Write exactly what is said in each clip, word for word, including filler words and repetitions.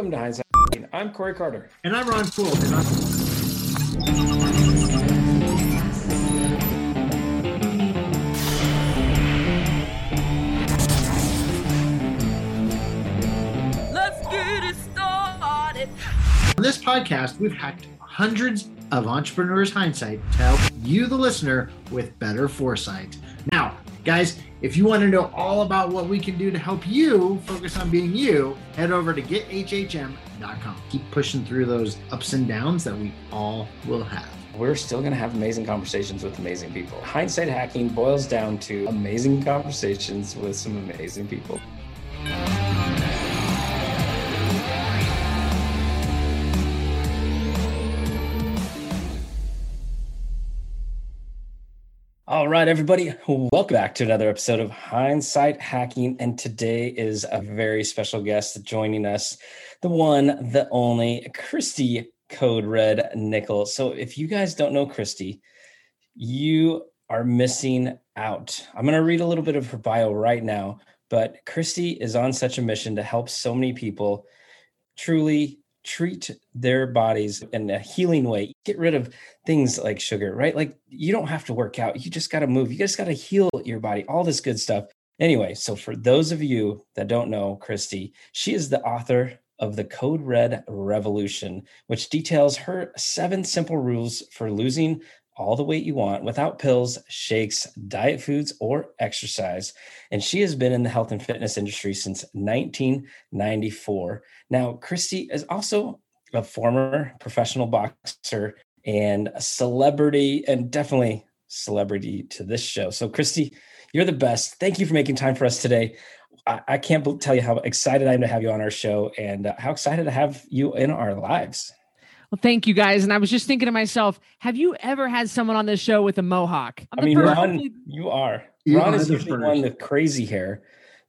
Welcome to Hindsight Hacking. I'm Corey Carter. And I'm Ron Poole. And I'm- On this podcast, we've hacked hundreds of entrepreneurs' hindsight to help you, the listener, with better foresight. Now, guys, if you want to know all about what we can do to help you focus on being you, head over to get h h m dot com. Keep pushing through those ups and downs that we all will have. We're still going to have amazing conversations with amazing people. Hindsight hacking boils down to amazing conversations with some amazing people. All right, everybody, welcome back to another episode of Hindsight Hacking. And today is a very special guest joining us, the one, the only, Christy Code Red Nickel. So if you guys don't know Christy, you are missing out. I'm going to read a little bit of her bio right now, but Christy is on such a mission to help so many people truly treat their bodies in a healing way. Get rid of things like sugar, right? Like you don't have to work out. You just got to move. You just got to heal your body, all this good stuff. Anyway, so for those of you that don't know Christy, she is the author of the Code Red Revolution, which details her seven simple rules for losing all the weight you want without pills, shakes, diet foods, or exercise. And she has been in the health and fitness industry since nineteen ninety-four. Now, Christy is also a former professional boxer and a celebrity, and definitely celebrity to this show. So Christy, you're the best. Thank you for making time for us today. I, I can't tell you how excited I am to have you on our show and uh, how excited to have you in our lives. Well, thank you guys. And I was just thinking to myself, have you ever had someone on this show with a mohawk? I'm I mean, Ron, to... you are. You Ron are is usually one with crazy hair,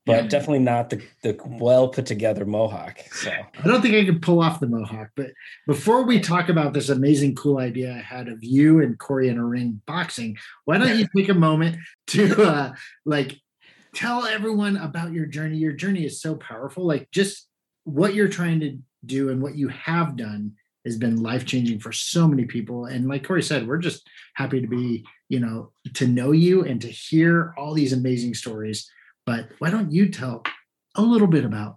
but yeah. Definitely not the, the well put together mohawk. So I don't think I could pull off the mohawk. But before we talk about this amazing, cool idea I had of you and Corey in a ring boxing, why don't you take a moment to uh, like tell everyone about your journey? Your journey is so powerful. Like just what you're trying to do and what you have done has been life-changing for so many people. And like Corey said, we're just happy to be, you know, to know you and to hear all these amazing stories. But why don't you tell a little bit about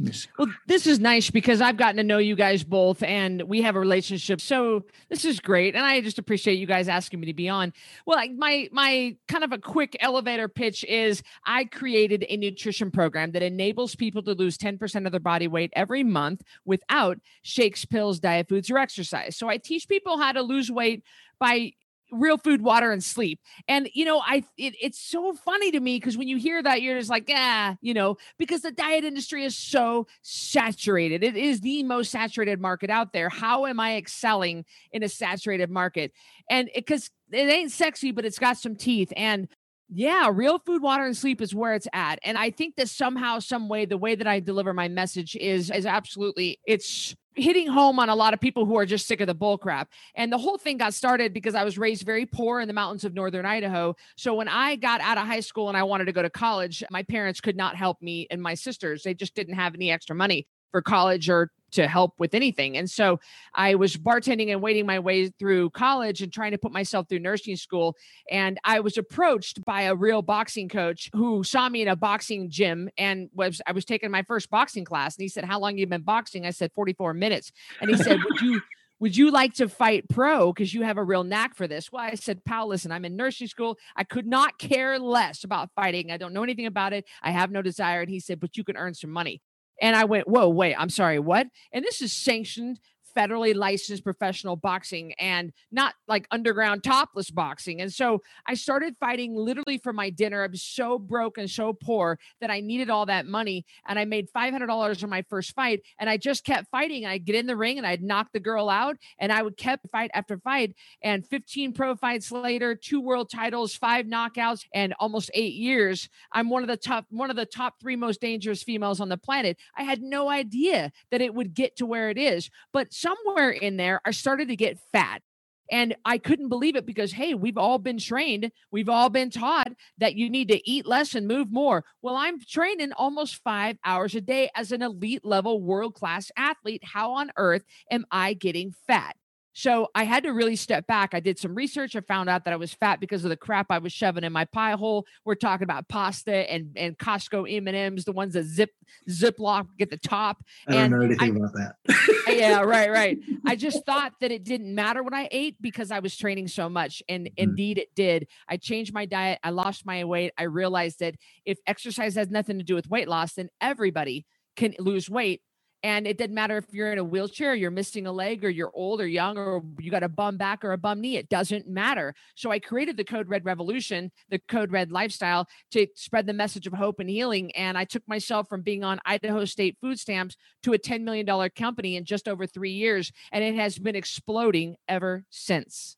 this? Well, this is nice because I've gotten to know you guys both and we have a relationship. So this is great. And I just appreciate you guys asking me to be on. Well, like my, my kind of a quick elevator pitch is I created a nutrition program that enables people to lose ten percent of their body weight every month without shakes, pills, diet foods, or exercise. So I teach people how to lose weight by real food, water, and sleep. And, you know, I, it, it's so funny to me because when you hear that, you're just like, yeah, you know, because the diet industry is so saturated. It is the most saturated market out there. How am I excelling in a saturated market? And it, cause it ain't sexy, but it's got some teeth. And yeah, real food, water, and sleep is where it's at. And I think that somehow, some way, the way that I deliver my message is, is absolutely, it's hitting home on a lot of people who are just sick of the bull crap. And the whole thing got started because I was raised very poor in the mountains of northern Idaho. So when I got out of high school and I wanted to go to college, my parents could not help me and my sisters. They just didn't have any extra money for college or to help with anything. And so I was bartending and waiting my way through college and trying to put myself through nursing school. And I was approached by a real boxing coach who saw me in a boxing gym and was, I was taking my first boxing class. And he said, how long have you been boxing? I said, forty-four minutes. And he said, would you, would you like to fight pro? Cause you have a real knack for this. Well, I said, pal, listen, I'm in nursing school. I could not care less about fighting. I don't know anything about it. I have no desire. And he said, but you can earn some money. And I went, whoa, wait, I'm sorry, what? And this is sanctioned, federally licensed professional boxing and not like underground topless boxing. And so I started fighting literally for my dinner. I'm so broke and so poor that I needed all that money. And I made five hundred dollars in my first fight. And I just kept fighting. I'd get in the ring and I'd knock the girl out and I would kept fight after fight. And fifteen pro fights later, two world titles, five knockouts, and almost eight years. I'm one of the top, one of the top three most dangerous females on the planet. I had no idea that it would get to where it is, but somewhere in there, I started to get fat. And I couldn't believe it because, hey, we've all been trained. We've all been taught that you need to eat less and move more. Well, I'm training almost five hours a day as an elite level world-class athlete. How on earth am I getting fat? So I had to really step back. I did some research. I found out that I was fat because of the crap I was shoving in my pie hole. We're talking about pasta and, and Costco M and M's, the ones that zip, Ziploc, get the top. I don't and know anything I, about that. Yeah, right, right. I just thought that it didn't matter what I ate because I was training so much. And mm-hmm. indeed it did. I changed my diet. I lost my weight. I realized that if exercise has nothing to do with weight loss, then everybody can lose weight. And it didn't matter if you're in a wheelchair, you're missing a leg, or you're old or young, or you got a bum back or a bum knee. It doesn't matter. So I created the Code Red Revolution, the Code Red Lifestyle, to spread the message of hope and healing. And I took myself from being on Idaho State food stamps to a ten million dollars company in just over three years. And it has been exploding ever since.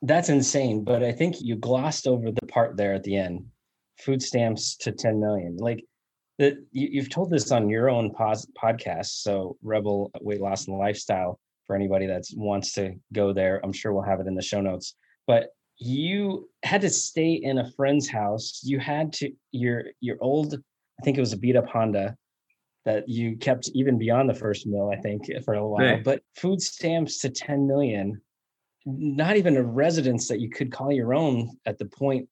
That's insane. But I think you glossed over the part there at the end, food stamps to ten million. Like, that you, you've told this on your own pos, podcast, so Rebel Weight Loss and Lifestyle, for anybody that wants to go there. I'm sure we'll have it in the show notes. But you had to stay in a friend's house. You had to your your old, I think it was a beat up Honda that you kept even beyond the first meal, I think, for a while. Right. But food stamps to ten million, not even a residence that you could call your own at the point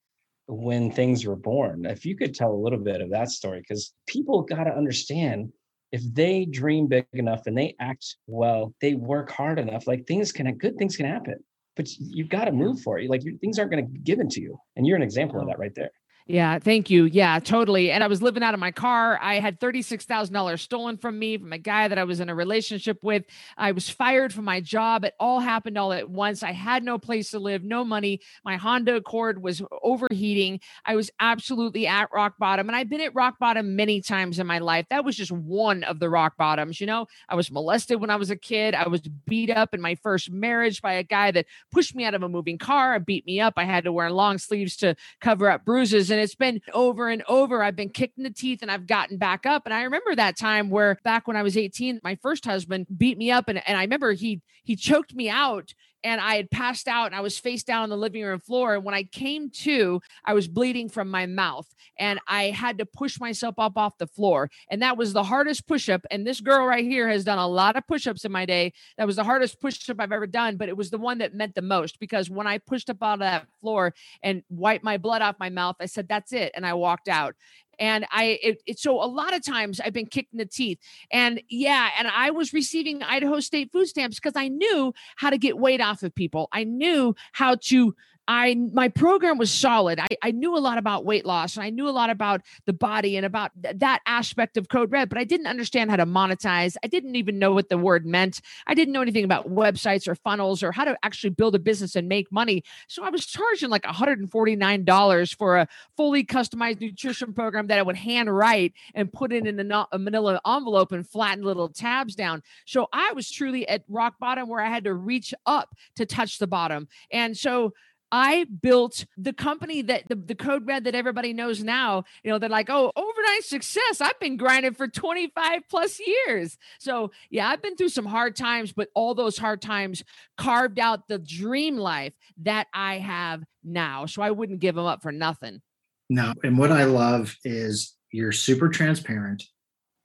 when things were born. If you could tell a little bit of that story, because people got to understand, if they dream big enough and they act well, they work hard enough, like things can, good things can happen, but you've got to move for it. Like you, things aren't going to be given to you. And you're an example of that right there. Yeah. Thank you. Yeah, totally. And I was living out of my car. I had thirty-six thousand dollars stolen from me from a guy that I was in a relationship with. I was fired from my job. It all happened all at once. I had no place to live, no money. My Honda Accord was overheating. I was absolutely at rock bottom. And I've been at rock bottom many times in my life. That was just one of the rock bottoms. You know, I was molested when I was a kid. I was beat up in my first marriage by a guy that pushed me out of a moving car and beat me up. I had to wear long sleeves to cover up bruises. And it's been over and over. I've been kicked in the teeth and I've gotten back up. And I remember that time where back when I was eighteen, my first husband beat me up. And, and I remember he he choked me out. And I had passed out and I was face down on the living room floor. And when I came to, I was bleeding from my mouth and I had to push myself up off the floor. And that was the hardest push-up. And this girl right here has done a lot of push-ups in my day. That was the hardest push-up I've ever done, but it was the one that meant the most, because when I pushed up out of that floor and wiped my blood off my mouth, I said, that's it. And I walked out. And I, it, it, so a lot of times I've been kicked in the teeth, and yeah. And I was receiving Idaho State food stamps because I knew how to get weight off of people. I knew how to, I, my program was solid. I, I knew a lot about weight loss and I knew a lot about the body and about th- that aspect of Code Red, but I didn't understand how to monetize. I didn't even know what the word meant. I didn't know anything about websites or funnels or how to actually build a business and make money. So I was charging like one hundred forty-nine dollars for a fully customized nutrition program that I would handwrite and put in an, a manila envelope and flatten little tabs down. So I was truly at rock bottom where I had to reach up to touch the bottom. And so I built the company that the, the Code Red that everybody knows now. You know, they're like, oh, overnight success. I've been grinding for twenty-five plus years. So yeah, I've been through some hard times, but all those hard times carved out the dream life that I have now. So I wouldn't give them up for nothing. No. And what I love is you're super transparent.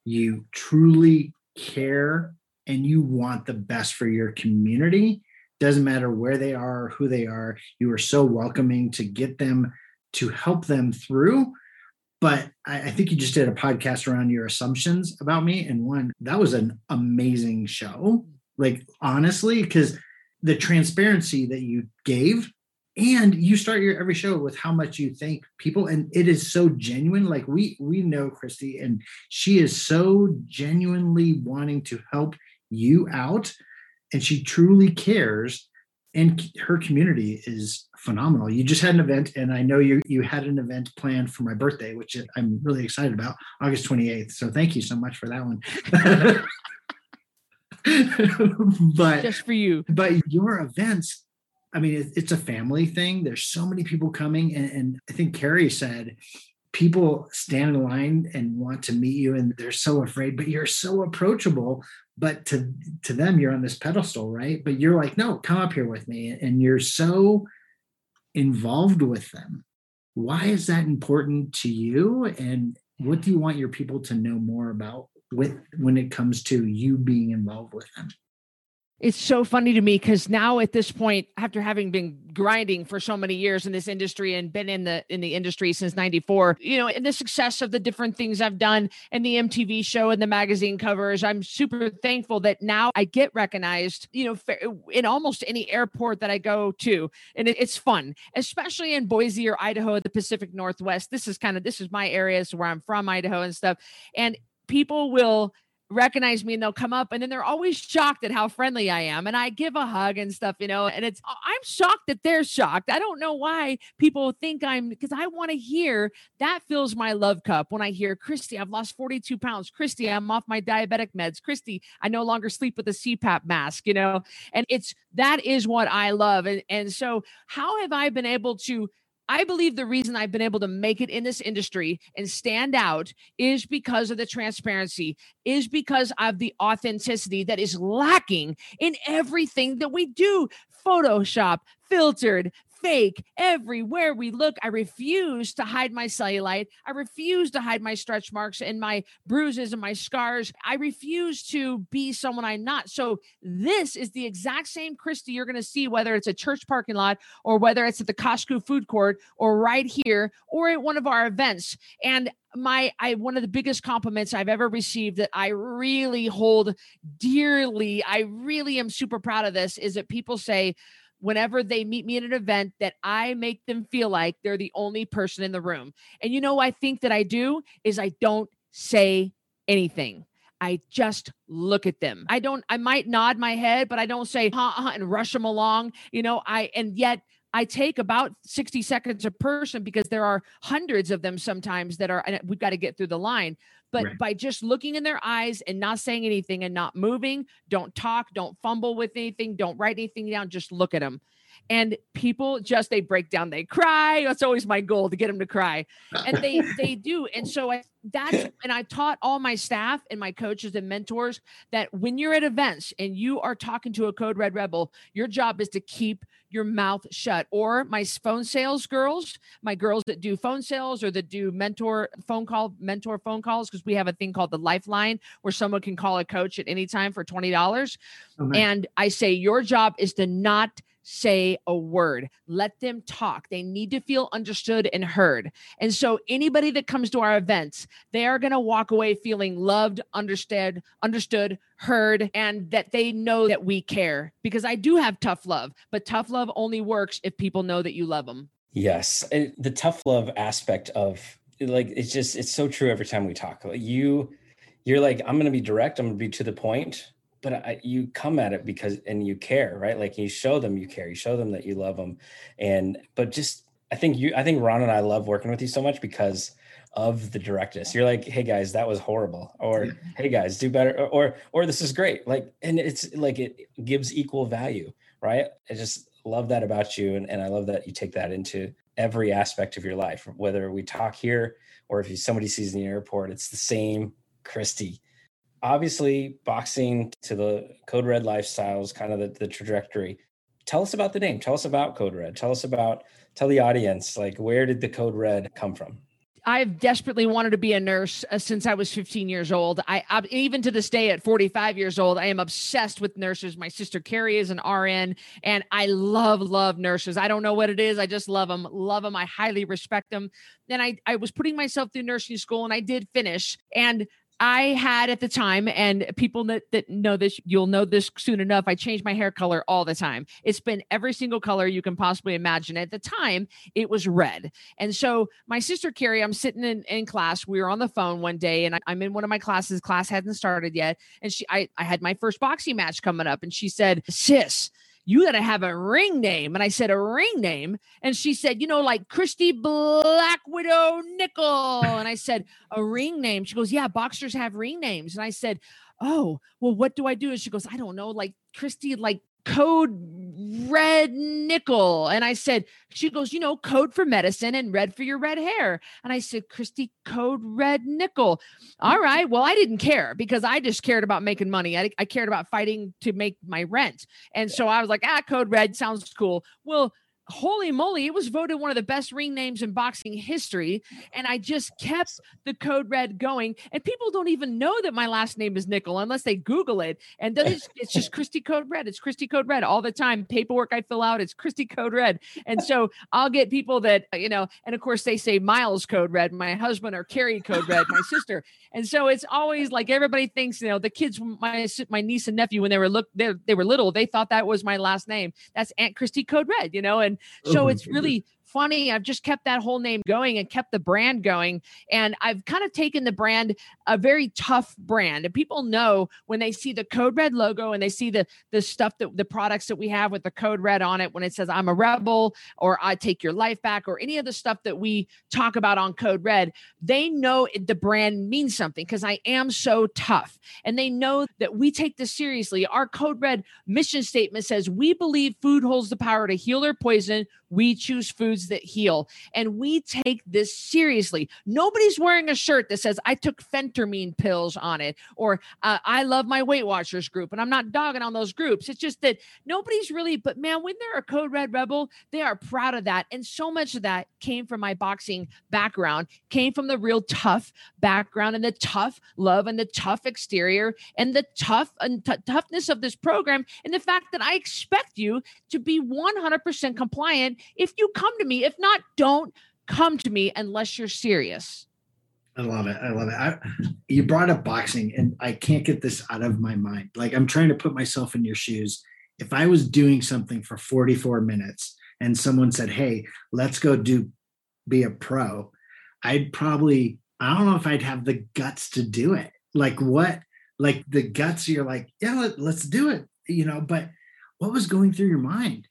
You truly care and you want the best for your community. Doesn't matter where they are, who they are. You are so welcoming to get them, to help them through. But I, I think you just did a podcast around your assumptions about me. And one, that was an amazing show. Like, honestly, because the transparency that you gave, and you start your every show with how much you thank people. And it is so genuine. Like we, we know Christy, and she is so genuinely wanting to help you out. And she truly cares, and her community is phenomenal. You just had an event, and I know you you had an event planned for my birthday, which I'm really excited about, August twenty-eighth. So thank you so much for that one. But just for you. But your events, I mean, it, it's a family thing. There's so many people coming, and, and I think Carrie said people stand in line and want to meet you, and they're so afraid, but you're so approachable. But to, to them, you're on this pedestal, right? But you're like, no, come up here with me. And you're so involved with them. Why is that important to you? And what do you want your people to know more about with when it comes to you being involved with them? It's so funny to me because now at this point, after having been grinding for so many years in this industry and been in the in the industry since ninety-four, you know, and the success of the different things I've done and the M T V show and the magazine covers, I'm super thankful that now I get recognized, you know, in almost any airport that I go to. And it, it's fun, especially in Boise or Idaho, the Pacific Northwest. This is kind of, this is my area, so where I'm from, Idaho and stuff. And people will recognize me and they'll come up and then they're always shocked at how friendly I am. And I give a hug and stuff, you know, and it's, I'm shocked that they're shocked. I don't know why people think I'm, because I want to hear that fills my love cup. When I hear, Christy, I've lost forty-two pounds. Christy, I'm off my diabetic meds. Christy, I no longer sleep with a C PAP mask, you know, and it's, that is what I love. And, and so how have I been able to, I believe the reason I've been able to make it in this industry and stand out is because of the transparency, is because of the authenticity that is lacking in everything that we do. Photoshop, filtered, fake, everywhere we look. I refuse to hide my cellulite. I refuse to hide my stretch marks and my bruises and my scars. I refuse to be someone I'm not. So this is the exact same Christy you're going to see, whether it's a church parking lot or whether it's at the Costco food court or right here or at one of our events. And my, I, one of the biggest compliments I've ever received that I really hold dearly, I really am super proud of this, is that people say, whenever they meet me at an event, that I make them feel like they're the only person in the room. And you know, I think that I do is I don't say anything. I just look at them. I don't, I might nod my head, but I don't say ha ha and rush them along. You know, I, and yet I take about sixty seconds a person because there are hundreds of them sometimes that are, and we've got to get through the line. But right. By just looking in their eyes and not saying anything and not moving, don't talk, don't fumble with anything, don't write anything down, just look at them. And people just, they break down, they cry. That's always my goal, to get them to cry. And they, they do. And so I, that's, and I taught all my staff and my coaches and mentors that when you're at events and you are talking to a Code Red Rebel, your job is to keep your mouth shut. Or my phone sales girls, my girls that do phone sales or that do mentor phone call, mentor phone calls. Cause we have a thing called the Lifeline where someone can call a coach at any time for twenty dollars. Oh, nice. And I say, your job is to not say a word. Let them talk. They need to feel understood and heard. And so anybody that comes to our events, they are going to walk away feeling loved, understood, understood, heard, and that they know that we care, because I do have tough love, but tough love only works if people know that you love them. Yes. And the tough love aspect of, like, it's just, it's so true. Every time we talk, like, you, you're like, I'm going to be direct. I'm going to be to the point. But I, you come at it because, and you care, right? Like, you show them you care, you show them that you love them. And, but just, I think you, I think Ron and I love working with you so much because of the directness. You're like, hey guys, that was horrible. Or, hey guys, do better. Or, or, or this is great. Like, and it's like, it gives equal value, right? I just love that about you. And, and I love that you take that into every aspect of your life, whether we talk here or if somebody sees in the airport, it's the same Christy. Obviously, boxing to the Code Red lifestyle is kind of the, the trajectory. Tell us about the name. Tell us about Code Red. Tell us about, tell the audience, like, where did the Code Red come from? I've desperately wanted to be a nurse uh, since I was fifteen years old. I, I even to this day at forty-five years old, I am obsessed with nurses. My sister Carrie is an R N, and I love, love nurses. I don't know what it is. I just love them, love them. I highly respect them. Then I, I was putting myself through nursing school, and I did finish. And I had at the time, and people that, that know this, you'll know this soon enough, I changed my hair color all the time. It's been every single color you can possibly imagine. At the time, it was red. And so my sister Carrie, I'm sitting in, in class. We were on the phone one day, and I, I'm in one of my classes. Class hadn't started yet. And she, I, I had my first boxing match coming up, and she said, sis, you got to have a ring name. And I said, a ring name? And she said, you know, like Christy Black Widow Nickel. And I said, a ring name? She goes, yeah, boxers have ring names. And I said, oh, well, what do I do? And she goes, I don't know, like Christy, like Code Red Nickel. And I said, she goes, you know, code for medicine and red for your red hair. And I said, Christy, Code Red Nickel. All right. Well, I didn't care because I just cared about making money. I, I cared about fighting to make my rent. And so I was like, ah, Code Red sounds cool. Well, holy moly, it was voted one of the best ring names in boxing history. And I just kept the Code Red going. And people don't even know that my last name is Nickel unless they Google it. And then it's, it's just Christy Code Red. It's Christy Code Red all the time. Paperwork I fill out, it's Christy Code Red. And so I'll get people that, you know, and of course they say Miles Code Red, my husband, or Carrie Code Red, my sister. And so it's always like everybody thinks, you know, the kids, my my niece and nephew, when they were look, they, they were little, they thought that was my last name. That's Aunt Christy Code Red, you know, and so it's really funny. I've just kept that whole name going and kept the brand going. And I've kind of taken the brand, a very tough brand. And people know when they see the Code Red logo and they see the, the stuff that the products that we have with the Code Red on it, when it says I'm a rebel or I take your life back or any of the stuff that we talk about on Code Red, they know the brand means something because I am so tough. And they know that we take this seriously. Our Code Red mission statement says, we believe food holds the power to heal or poison. We choose foods that heal. And we take this seriously. Nobody's wearing a shirt that says, I took phentermine pills on it, or uh, I love my Weight Watchers group. And I'm not dogging on those groups. It's just that nobody's really, but man, when they're a Code Red Rebel, they are proud of that. And so much of that came from my boxing background, came from the real tough background and the tough love and the tough exterior and the tough and t- toughness of this program. And the fact that I expect you to be one hundred percent compliant if you come to me. If not, don't come to me unless you're serious. I love it. I love it. I, you brought up boxing and I can't get this out of my mind. Like, I'm trying to put myself in your shoes. If I was doing something for forty-four minutes and someone said, hey, let's go do, be a pro, I'd probably, I don't know if I'd have the guts to do it. Like what, like the guts, you're like, yeah, let, let's do it. You know, but what was going through your mind?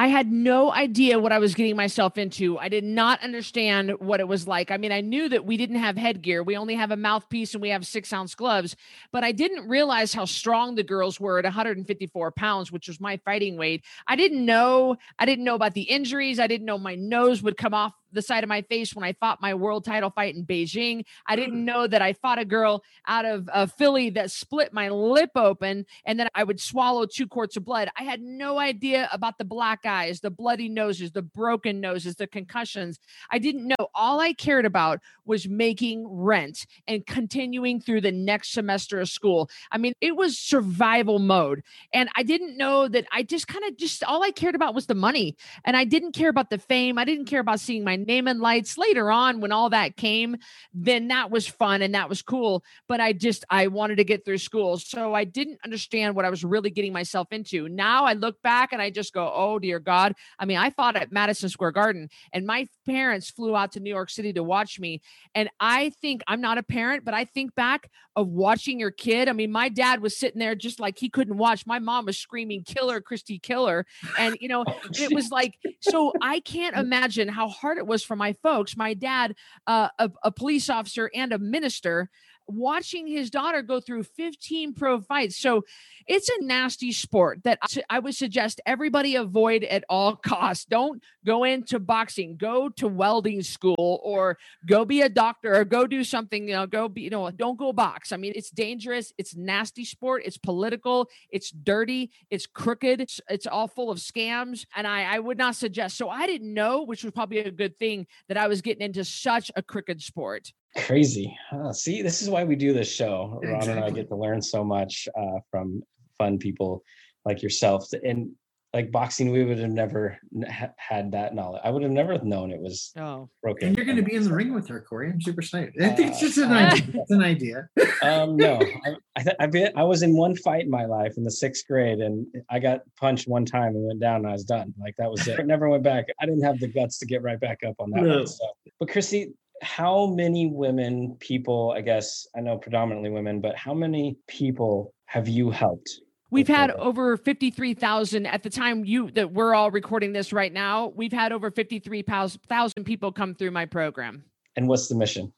I had no idea what I was getting myself into. I did not understand what it was like. I mean, I knew that we didn't have headgear. We only have a mouthpiece and we have six ounce gloves, but I didn't realize how strong the girls were at one hundred fifty-four pounds, which was my fighting weight. I didn't know, I didn't know about the injuries. I didn't know my nose would come off the side of my face when I fought my world title fight in Beijing. I didn't know that I fought a girl out of uh, Philly that split my lip open and then I would swallow two quarts of blood. I had no idea about the black eyes, the bloody noses, the broken noses, the concussions. I didn't know. All I cared about was making rent and continuing through the next semester of school. I mean, it was survival mode. And I didn't know that I just kind of just, all I cared about was the money. And I didn't care about the fame. I didn't care about seeing my name and lights later on when all that came, then that was fun and that was cool. But I just, I wanted to get through school. So I didn't understand what I was really getting myself into. Now I look back and I just go, oh dear God. I mean, I fought at Madison Square Garden and my parents flew out to New York City to watch me. And I think, I'm not a parent, but I think back of watching your kid. I mean, my dad was sitting there just like he couldn't watch. My mom was screaming, killer, Christy, killer. And you know, oh, it was like, so I can't imagine how hard it was was for my folks, my dad, uh, a, a police officer and a minister, watching his daughter go through fifteen pro fights. So it's a nasty sport that I would suggest everybody avoid at all costs. Don't go into boxing, go to welding school or go be a doctor or go do something, you know, go be, you know, don't go box. I mean, it's dangerous. It's nasty sport. It's political. It's dirty. It's crooked. It's, it's all full of scams. And I, I would not suggest. So I didn't know, which was probably a good thing, that I was getting into such a crooked sport. Crazy. Oh, see, this is why we do this show. Ron and I get to learn so much uh, from fun people like yourself. And like boxing, we would have never ha- had that knowledge. I would have never known it was oh. broken. And you're going to be in the ring with her, Corey. I'm super excited. I think uh, it's just an idea. It's an idea. um, no, I, I, th- I, been, I was in one fight in my life in the sixth grade, and I got punched one time and went down, and I was done. Like that was it. I never went back. I didn't have the guts to get right back up on that no. one. So. But Christy, how many women, people, I guess, I know predominantly women, but how many people have you helped? We've had over fifty-three thousand at the time you that we're all recording this right now. We've had over fifty-three thousand people come through my program. And what's the mission?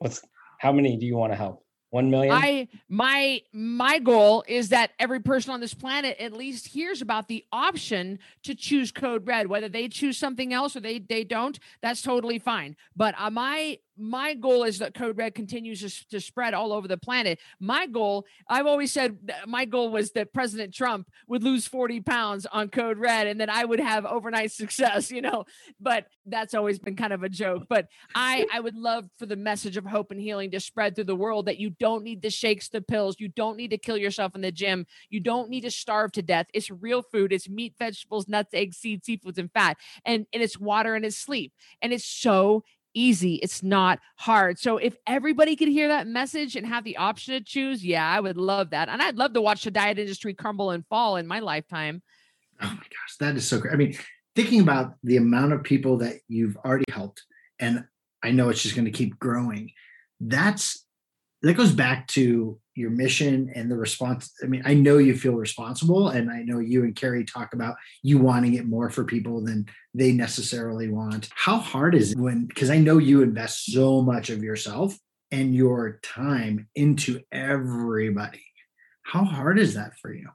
What's how many do you want to help? one million. I, my, my goal is that every person on this planet at least hears about the option to choose Code Red, whether they choose something else or they, they don't, that's totally fine. But uh, my, my goal is that Code Red continues to, to spread all over the planet. My goal, I've always said my goal was that President Trump would lose forty pounds on Code Red and that I would have overnight success, you know, but that's always been kind of a joke. But I, I would love for the message of hope and healing to spread through the world, that you don't need the shakes, the pills. You don't need to kill yourself in the gym. You don't need to starve to death. It's real food. It's meat, vegetables, nuts, eggs, seeds, seafoods, and fat. And, and it's water and it's sleep. And it's so easy. It's not hard. So if everybody could hear that message and have the option to choose, yeah, I would love that. And I'd love to watch the diet industry crumble and fall in my lifetime. Oh my gosh, that is so great. I mean, thinking about the amount of people that you've already helped, and I know it's just going to keep growing. That's, that goes back to your mission and the response. I mean, I know you feel responsible, and I know you and Carrie talk about you wanting it more for people than they necessarily want. How hard is it when, because I know you invest so much of yourself and your time into everybody. How hard is that for you?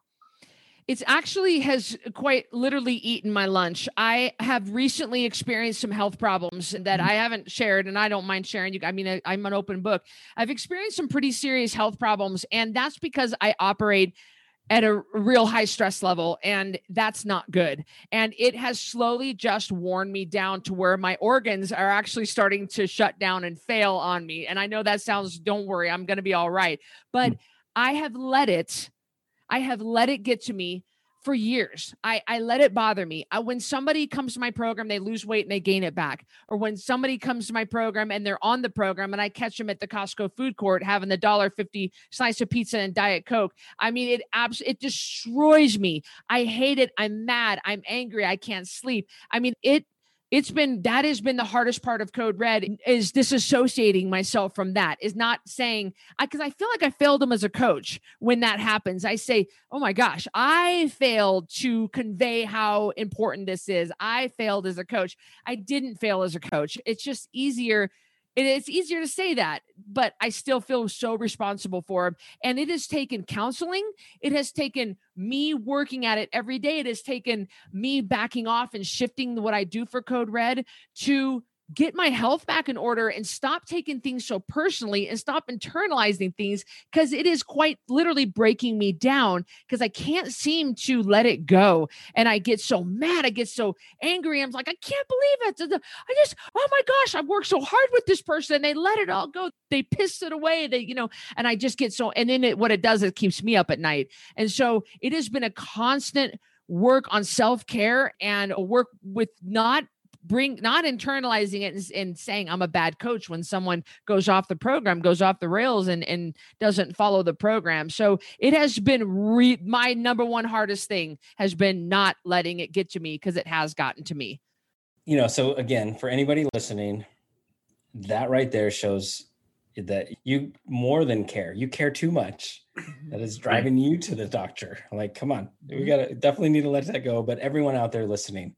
It's actually has quite literally eaten my lunch. I have recently experienced some health problems that I haven't shared, and I don't mind sharing. You, I mean, I, I'm an open book. I've experienced some pretty serious health problems, and that's because I operate at a real high stress level, and that's not good. And it has slowly just worn me down to where my organs are actually starting to shut down and fail on me. And I know that sounds, don't worry, I'm going to be all right. But I have let it I have let it get to me for years. I, I let it bother me. I, when somebody comes to my program, they lose weight and they gain it back. Or when somebody comes to my program and they're on the program and I catch them at the Costco food court having the one dollar fifty slice of pizza and Diet Coke. I mean, it abs- it destroys me. I hate it. I'm mad. I'm angry. I can't sleep. I mean, it It's been, that has been the hardest part of Code Red, is disassociating myself from that, is not saying, because I, I feel like I failed him as a coach when that happens. I say, oh my gosh, I failed to convey how important this is. I failed as a coach. I didn't fail as a coach. It's just easier. It's easier to say that, but I still feel so responsible for him. And it has taken counseling. It has taken me working at it every day. It has taken me backing off and shifting what I do for Code Red to get my health back in order and stop taking things so personally and stop internalizing things, because it is quite literally breaking me down, because I can't seem to let it go. And I get so mad. I get so angry. I'm like, I can't believe it. I just, oh my gosh, I worked so hard with this person. They let it all go. They pissed it away. They, you know, and I just get so, and then it, what it does, it keeps me up at night. And so it has been a constant work on self-care and a work with not Bring not internalizing it and, and saying I'm a bad coach when someone goes off the program, goes off the rails and, and doesn't follow the program. So it has been re- my number one hardest thing has been not letting it get to me, because it has gotten to me. You know, so again, for anybody listening, that right there shows that you more than care. You care too much. That is driving you to the doctor. Like, come on, we gotta definitely need to let that go. But everyone out there listening,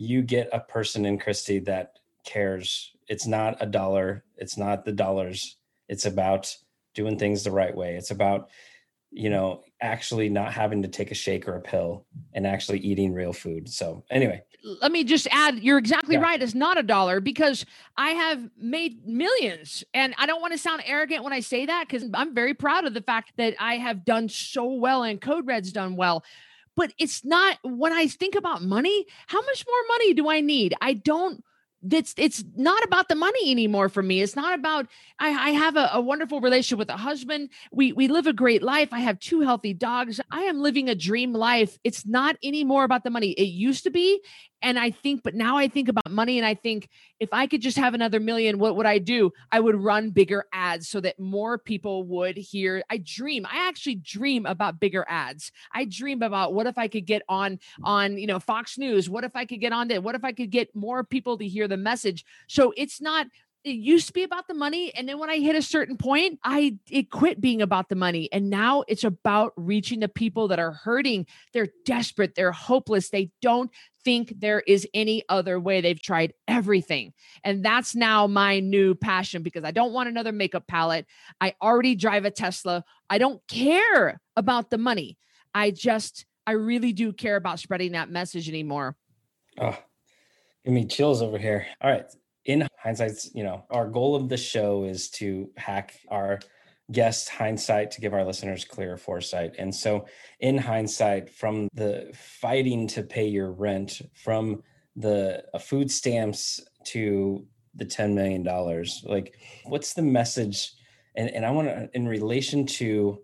you get a person in Christy that cares. It's not a dollar. It's not the dollars. It's about doing things the right way. It's about, you know, actually not having to take a shake or a pill and actually eating real food. So anyway, let me just add, you're exactly yeah. right. It's not a dollar, because I have made millions, and I don't want to sound arrogant when I say that, because I'm very proud of the fact that I have done so well and Code Red's done well. But it's not, when I think about money, how much more money do I need? I don't, that's, it's not about the money anymore for me. It's not about, I, I have a, a wonderful relationship with a husband. We, we live a great life. I have two healthy dogs. I am living a dream life. It's not anymore about the money. It used to be. And I think, but now I think about money and I think, if I could just have another million, what would I do? I would run bigger ads so that more people would hear. I dream. I actually dream about bigger ads. I dream about what if I could get on, on, you know, Fox News? What if I could get on there? What if I could get more people to hear the message? So it's not it used to be about the money. And then when I hit a certain point, I it quit being about the money. And now it's about reaching the people that are hurting. They're desperate. They're hopeless. They don't think there is any other way. They've tried everything. And that's now my new passion, because I don't want another makeup palette. I already drive a Tesla. I don't care about the money. I just, I really do care about spreading that message anymore. Oh, give me chills over here. All right. In hindsight, you know, our goal of the show is to hack our guest hindsight to give our listeners clear foresight. And so in hindsight, from the fighting to pay your rent, from the food stamps to the ten million dollars, like what's the message? And, and I want to, in relation to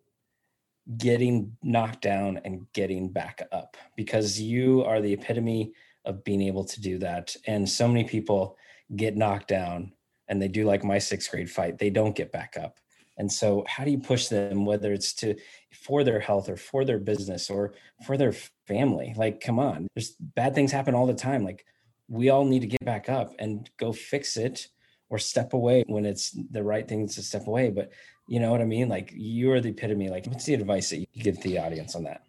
getting knocked down and getting back up, because you are the epitome of being able to do that. And so many people get knocked down and they do like my sixth grade fight, they don't get back up. And so how do you push them, whether it's to for their health or for their business or for their family? Like, come on, there's bad things happen all the time. Like we all need to get back up and go fix it or step away when it's the right thing to step away. But you know what I mean? Like you are the epitome. Like what's the advice that you give the audience on that?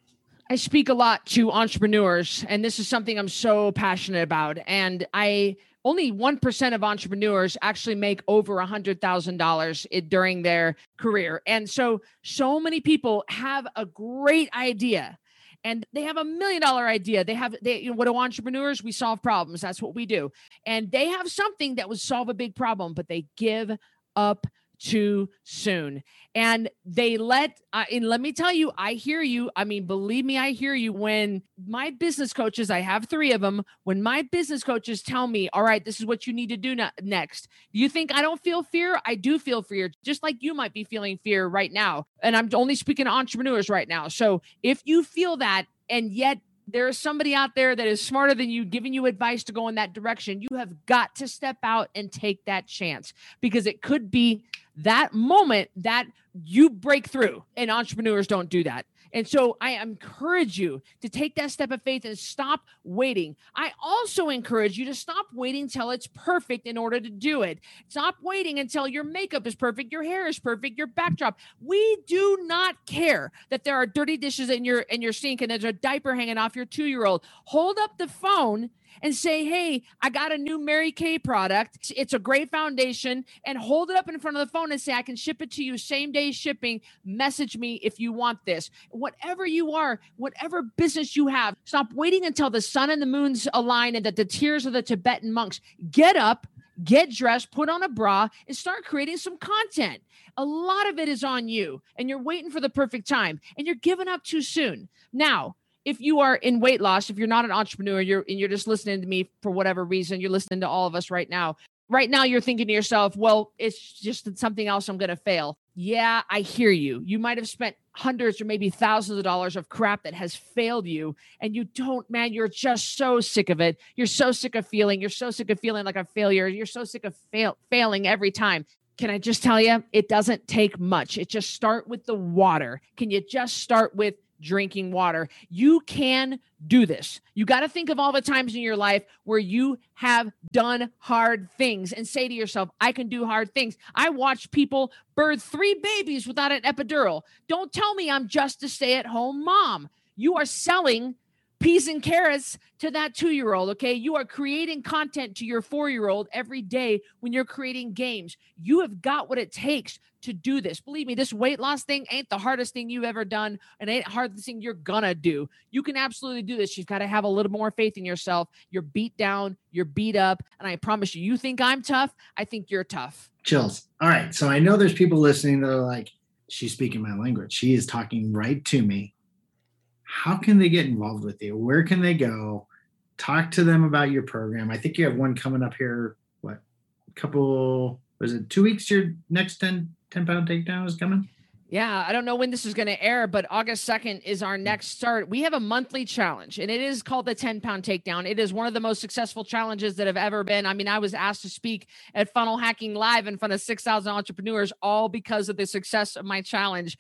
I speak a lot to entrepreneurs, and this is something I'm so passionate about. And I Only one percent of entrepreneurs actually make over one hundred thousand dollars during their career. And so, so many people have a great idea and they have a million dollar idea. They have, they, you know, what do entrepreneurs? We solve problems. That's what we do. And they have something that would solve a big problem, but they give up too soon. And they let, uh, and let me tell you, I hear you. I mean, believe me, I hear you. When my business coaches, I have three of them. When my business coaches tell me, all right, this is what you need to do no- next. You think I don't feel fear? I do feel fear, just like you might be feeling fear right now. And I'm only speaking to entrepreneurs right now. So if you feel that, and yet there is somebody out there that is smarter than you, giving you advice to go in that direction, you have got to step out and take that chance, because it could be that moment that you break through, and entrepreneurs don't do that. And so I encourage you to take that step of faith and stop waiting. I also encourage you to stop waiting until it's perfect in order to do it. Stop waiting until your makeup is perfect, your hair is perfect, your backdrop. We do not care that there are dirty dishes in your in your sink and there's a diaper hanging off your two-year-old. Hold up the phone and say, hey, I got a new Mary Kay product. It's a great foundation, and hold it up in front of the phone and say, I can ship it to you. Same day shipping. Message me if you want this. Whatever you are, whatever business you have, stop waiting until the sun and the moon's align and that the tears of the Tibetan monks. Get up, get dressed, put on a bra, and start creating some content. A lot of it is on you, and you're waiting for the perfect time, and you're giving up too soon. Now, if you are in weight loss, if you're not an entrepreneur, you're and you're just listening to me for whatever reason, you're listening to all of us right now. Right now, you're thinking to yourself, well, it's just something else I'm going to fail. Yeah, I hear you. You might have spent hundreds or maybe thousands of dollars of crap that has failed you. And you don't, man, you're just so sick of it. You're so sick of feeling. You're so sick of feeling like a failure. You're so sick of fail, failing every time. Can I just tell you, it doesn't take much. It just start with the water. Can you just start with drinking water? You can do this. You got to think of all the times in your life where you have done hard things and say to yourself, I can do hard things. I watched people birth three babies without an epidural. Don't tell me I'm just a stay-at-home mom. You are selling peas and carrots to that two-year-old, okay? You are creating content to your four-year-old every day when you're creating games. You have got what it takes to do this. Believe me, this weight loss thing ain't the hardest thing you've ever done, and ain't the hardest thing you're gonna do. You can absolutely do this. You've got to have a little more faith in yourself. You're beat down, you're beat up, and I promise you, you think I'm tough, I think you're tough. Chills. All right, so I know there's people listening that are like, she's speaking my language. She is talking right to me. How can they get involved with you? Where can they go? Talk to them about your program. I think you have one coming up here. What? A couple, was it two weeks? Your next ten, ten pound takedown is coming. Yeah. I don't know when this is going to air, but August second is our next start. We have a monthly challenge, and it is called the ten pound takedown. It is one of the most successful challenges that have ever been. I mean, I was asked to speak at Funnel Hacking Live in front of six thousand entrepreneurs, all because of the success of my challenge.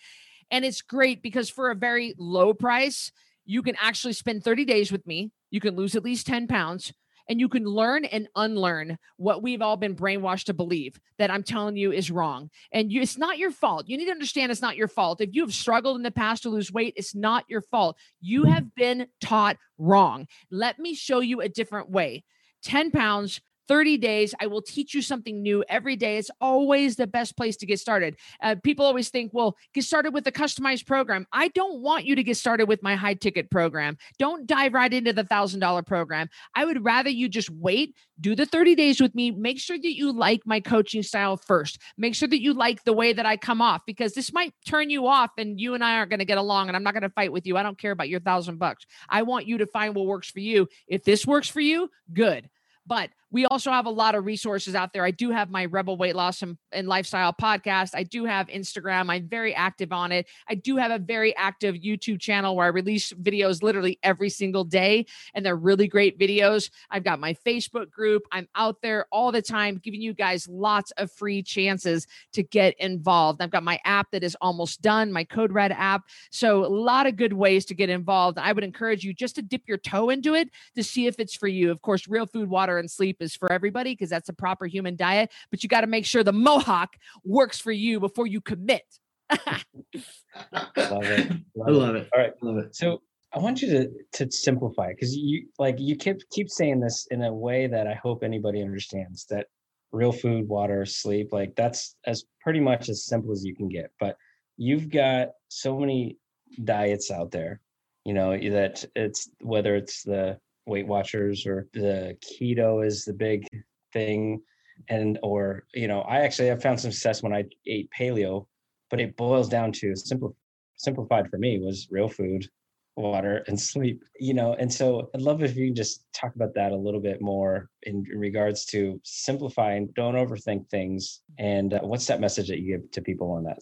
And it's great because for a very low price, you can actually spend thirty days with me. You can lose at least ten pounds. and you can learn and unlearn what we've all been brainwashed to believe that I'm telling you is wrong. And you, it's not your fault. You need to understand it's not your fault. If you have struggled in the past to lose weight, it's not your fault. You have been taught wrong. Let me show you a different way. ten pounds, thirty days. I will teach you something new every day. It's always the best place to get started. Uh, people always think, well, get started with a customized program. I don't want you to get started with my high ticket program. Don't dive right into the one thousand dollars program. I would rather you just wait, do the thirty days with me. Make sure that you like my coaching style first. Make sure that you like the way that I come off, because this might turn you off and you and I aren't going to get along, and I'm not going to fight with you. I don't care about your thousand bucks. I want you to find what works for you. If this works for you, good. But we also have a lot of resources out there. I do have my Rebel Weight Loss and, and Lifestyle podcast. I do have Instagram. I'm very active on it. I do have a very active YouTube channel where I release videos literally every single day, and they're really great videos. I've got my Facebook group. I'm out there all the time giving you guys lots of free chances to get involved. I've got my app that is almost done, my Code Red app. So a lot of good ways to get involved. I would encourage you just to dip your toe into it to see if it's for you. Of course, real food, water, and sleep is for everybody, because that's a proper human diet, but you got to make sure the mohawk works for you before you commit. love it. Love I love it. it. All right. Love it. So I want you to, to simplify, because you like you keep keep saying this in a way that I hope anybody understands, that real food, water, sleep, like that's as pretty much as simple as you can get. But you've got so many diets out there, you know, that it's whether it's the Weight Watchers or the keto is the big thing. And, or, you know, I actually have found some success when I ate paleo, but it boils down to simple, simplified for me was real food, water, and sleep, you know? And so I'd love if you can just talk about that a little bit more in regards to simplifying, don't overthink things. And uh, what's that message that you give to people on that?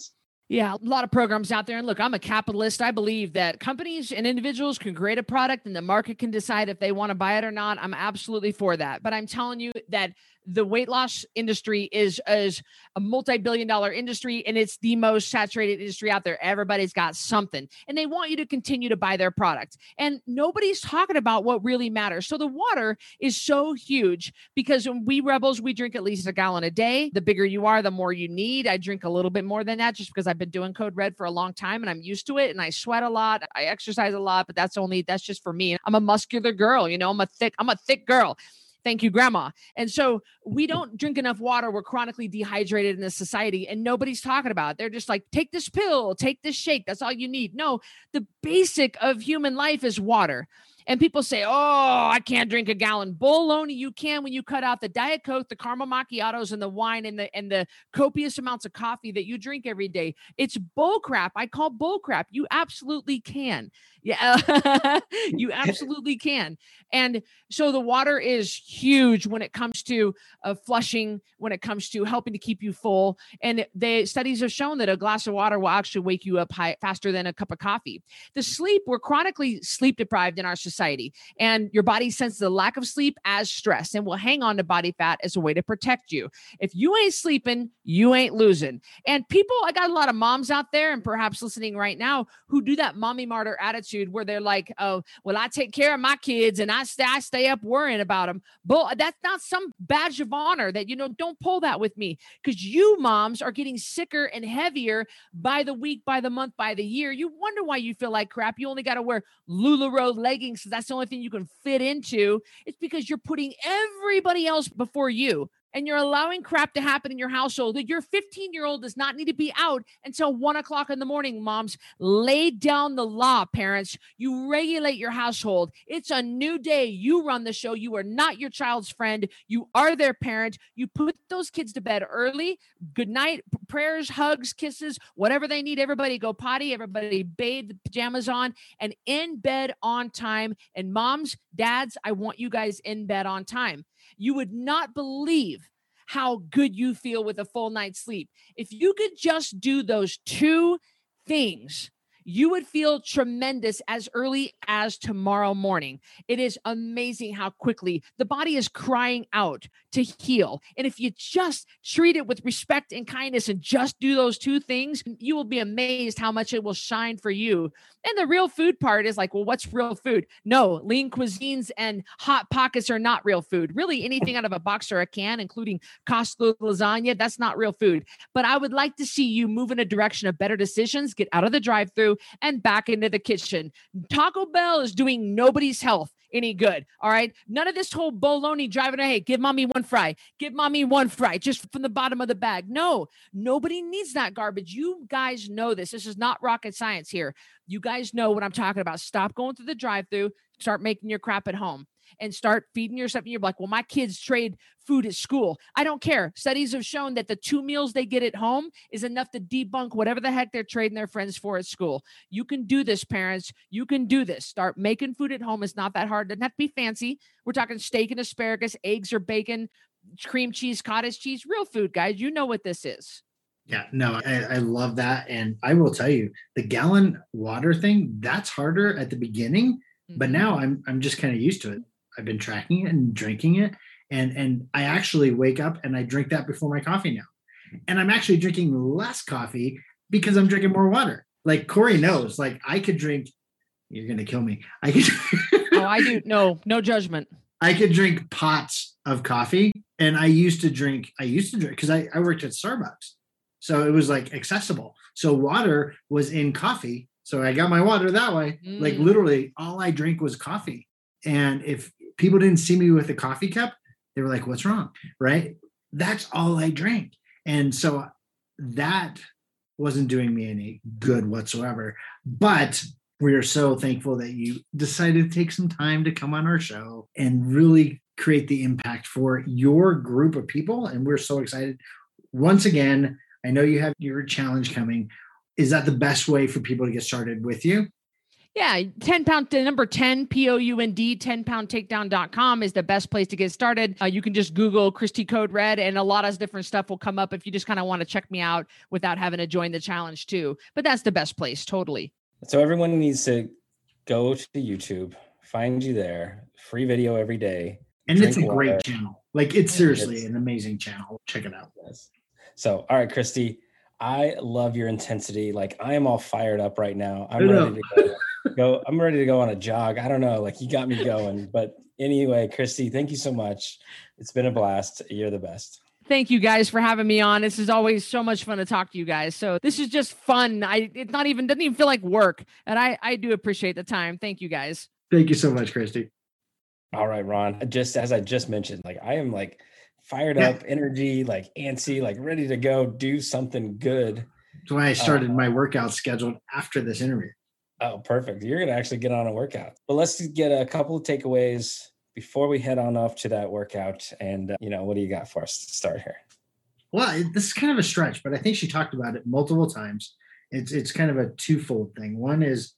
Yeah, a lot of programs out there. And look, I'm a capitalist. I believe that companies and individuals can create a product and the market can decide if they want to buy it or not. I'm absolutely for that. But I'm telling you that the weight loss industry is, is a multi-billion dollar industry, and it's the most saturated industry out there. Everybody's got something, and they want you to continue to buy their product, and nobody's talking about what really matters. So the water is so huge, because when we rebels, we drink at least a gallon a day. The bigger you are, the more you need. I drink a little bit more than that just because I've been doing Code Red for a long time and I'm used to it, and I sweat a lot. I exercise a lot, but that's only, that's just for me. I'm a muscular girl. You know, I'm a thick, I'm a thick girl. Thank you, Grandma. And so we don't drink enough water. We're chronically dehydrated in this society, and nobody's talking about it. They're just like, take this pill, take this shake. That's all you need. No, the basic of human life is water. And people say, oh, I can't drink a gallon. Bologna, you can when you cut out the Diet Coke, the caramel macchiatos, and the wine, and the and the copious amounts of coffee that you drink every day. It's bull crap. I call bull crap. You absolutely can. Yeah, you absolutely can. And so the water is huge when it comes to uh, flushing, when it comes to helping to keep you full. And the studies have shown that a glass of water will actually wake you up high, faster than a cup of coffee. The sleep, we're chronically sleep deprived in our society. Society. And your body senses the lack of sleep as stress and will hang on to body fat as a way to protect you. If you ain't sleeping, you ain't losing. And people, I got a lot of moms out there, and perhaps listening right now, who do that mommy martyr attitude where they're like, oh, well, I take care of my kids and I stay, I stay up worrying about them. But that's not some badge of honor that, you know, don't pull that with me, because you moms are getting sicker and heavier by the week, by the month, by the year. You wonder why you feel like crap. You only got to wear LuLaRoe leggings. So that's the only thing you can fit into. It's because you're putting everybody else before you, and you're allowing crap to happen in your household. Your fifteen year old does not need to be out until one o'clock in the morning. Moms, lay down the law. Parents, you regulate your household. It's a new day. You run the show. You are not your child's friend. You are their parent. You put those kids to bed early. Good night, prayers, hugs, kisses, whatever they need. Everybody go potty. Everybody bathe, the pajamas on, and in bed on time. And moms, dads, I want you guys in bed on time. You would not believe how good you feel with a full night's sleep. If you could just do those two things, you would feel tremendous as early as tomorrow morning. It is amazing how quickly the body is crying out to heal. And if you just treat it with respect and kindness and just do those two things, you will be amazed how much it will shine for you. And the real food part is like, well, what's real food? No, lean cuisines and hot pockets are not real food. Really anything out of a box or a can, including Costco lasagna, that's not real food. But I would like to see you move in a direction of better decisions, get out of the drive-through and back into the kitchen. Taco Bell is doing nobody's health any good. All right. None of this whole bologna driving. Hey, give mommy one fry, give mommy one fry just from the bottom of the bag. No, nobody needs that garbage. You guys know this. This is not rocket science here. You guys know what I'm talking about. Stop going through the drive-through, start making your crap at home and start feeding yourself. And you're like, well, my kids trade food at school. I don't care. Studies have shown that the two meals they get at home is enough to debunk whatever the heck they're trading their friends for at school. You can do this, parents. You can do this. Start making food at home. It's not that hard. It doesn't have to be fancy. We're talking steak and asparagus, eggs or bacon, cream cheese, cottage cheese, real food, guys. You know what this is. Yeah, no, I, I love that. And I will tell you, the gallon water thing, that's harder at the beginning, mm-hmm. but now I'm I'm just kind of used to it. I've been tracking it and drinking it. And, and I actually wake up and I drink that before my coffee now. And I'm actually drinking less coffee because I'm drinking more water. Like Corey knows, like I could drink, you're going to kill me. I could. Oh, I do. No, no judgment. I could drink pots of coffee. And I used to drink, I used to drink because I, I worked at Starbucks. So it was like accessible. So water was in coffee. So I got my water that way. Mm. Like literally all I drank was coffee. And if people didn't see me with a coffee cup, they were like, what's wrong? Right. That's all I drank. And so that wasn't doing me any good whatsoever. But we are so thankful that you decided to take some time to come on our show and really create the impact for your group of people. And we're so excited. Once again, I know you have your challenge coming. Is that the best way for people to get started with you? Yeah. ten pound, the number ten, P O U N D, ten pound takedown dot com is the best place to get started. Uh, you can just Google Christy Code Red and a lot of different stuff will come up if you just kind of want to check me out without having to join the challenge too. But that's the best place. Totally. So everyone needs to go to YouTube, find you there, free video every day. And it's a water. Great channel. Like it's seriously it's, an amazing channel. Check it out. Yes. So, all right, Christy, I love your intensity. Like I am all fired up right now. I'm ready to go. Go! I'm ready to go on a jog. I don't know. Like you got me going. But anyway, Christy, thank you so much. It's been a blast. You're the best. Thank you guys for having me on. This is always so much fun to talk to you guys. So this is just fun. I it's not even doesn't even feel like work. And I I do appreciate the time. Thank you guys. Thank you so much, Christy. All right, Ron. Just as I just mentioned, like I am like fired yeah. up, energy, like antsy, like ready to go do something good. That's why I started uh, my workout scheduled after this interview. Oh, perfect. You're going to actually get on a workout. But let's get a couple of takeaways before we head on off to that workout. And, uh, you know, what do you got for us to start here? Well, this is kind of a stretch, but I think she talked about it multiple times. It's it's kind of a twofold thing. One is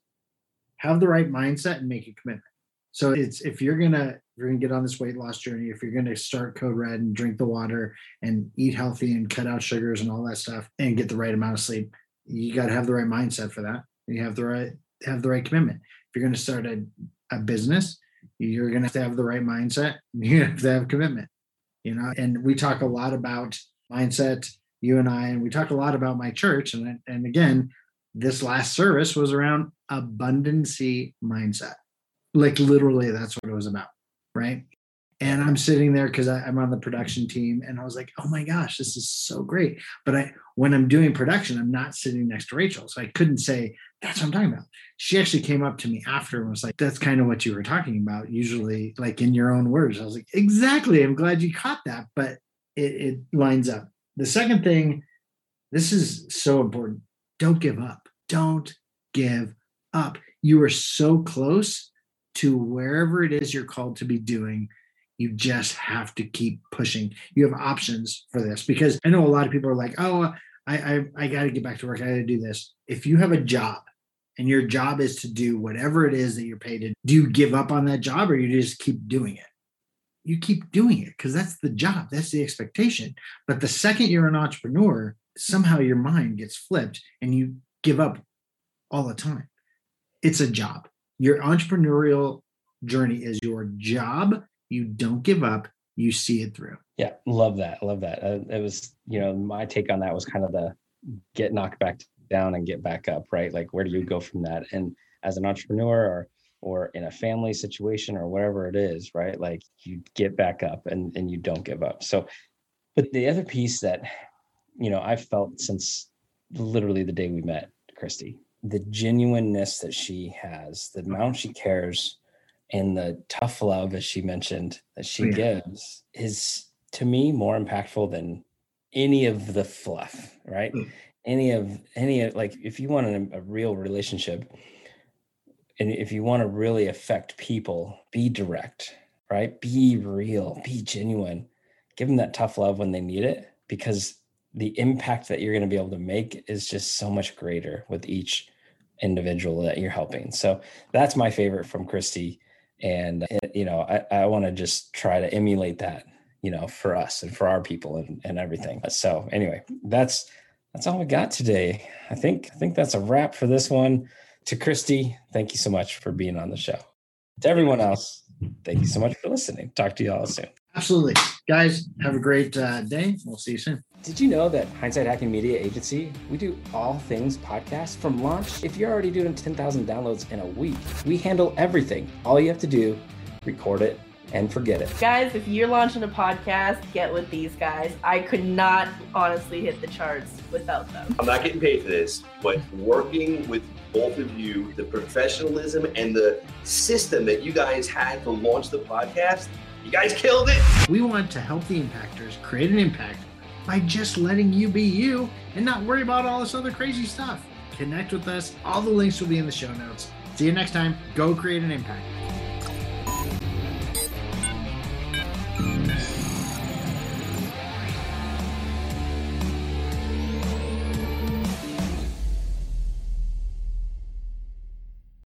have the right mindset and make a commitment. So it's if you're going to you're going to get on this weight loss journey, if you're going to start Code Red and drink the water and eat healthy and cut out sugars and all that stuff and get the right amount of sleep, you got to have the right mindset for that. You have the right have the right commitment. If you're going to start a, a business, you're going to have to have the right mindset. You have to have commitment, you know, and we talk a lot about mindset, you and I, and we talk a lot about my church. And, and again, this last service was around abundancy mindset. Like literally that's what it was about. Right. And I'm sitting there because I'm on the production team and I was like, oh my gosh, this is so great. But I, when I'm doing production, I'm not sitting next to Rachel. So I couldn't say, that's what I'm talking about. She actually came up to me after and was like, that's kind of what you were talking about. Usually like in your own words. I was like, exactly. I'm glad you caught that, but it, it lines up. The second thing, this is so important. Don't give up. Don't give up. You are so close to wherever it is you're called to be doing. You just have to keep pushing. You have options for this because I know a lot of people are like, oh, I I, I got to get back to work. I got to do this. If you have a job and your job is to do whatever it is that you're paid to, do you give up on that job or you just keep doing it? You keep doing it because that's the job. That's the expectation. But the second you're an entrepreneur, somehow your mind gets flipped and you give up all the time. It's a job. Your entrepreneurial journey is your job. You don't give up. You see it through. Yeah. Love that. Love that. Uh, it was, you know, my take on that was kind of the get knocked back down and get back up, right? Like, where do you go from that? And as an entrepreneur or, or in a family situation or whatever it is, right? Like, you get back up and, and you don't give up. So, but the other piece that, you know, I've felt since literally the day we met, Christy, the genuineness that she has, the amount she cares, and the tough love, as she mentioned, that she yeah. gives is, to me, more impactful than any of the fluff, right? Mm. Any of, any of, like, if you want a, a real relationship and if you want to really affect people, be direct, right? Be real, be genuine, give them that tough love when they need it, because the impact that you're going to be able to make is just so much greater with each individual that you're helping. So that's my favorite from Christy. And, you know, I, I want to just try to emulate that, you know, for us and for our people and, and everything. So anyway, that's, that's all we got today. I think, I think that's a wrap for this one. To Christy, thank you so much for being on the show. To everyone else, thank you so much for listening. Talk to you all soon. Absolutely. Guys, have a great uh, day. We'll see you soon. Did you know that Hindsight Hacking Media Agency, we do all things podcast from launch? If you're already doing ten thousand downloads in a week, we handle everything. All you have to do, record it and forget it. Guys, if you're launching a podcast, get with these guys. I could not honestly hit the charts without them. I'm not getting paid for this, but working with both of you, the professionalism and the system that you guys had to launch the podcast, you guys killed it. We want to help the impactors create an impact by just letting you be you and not worry about all this other crazy stuff. Connect with us. All the links will be in the show notes. See you next time. Go create an impact.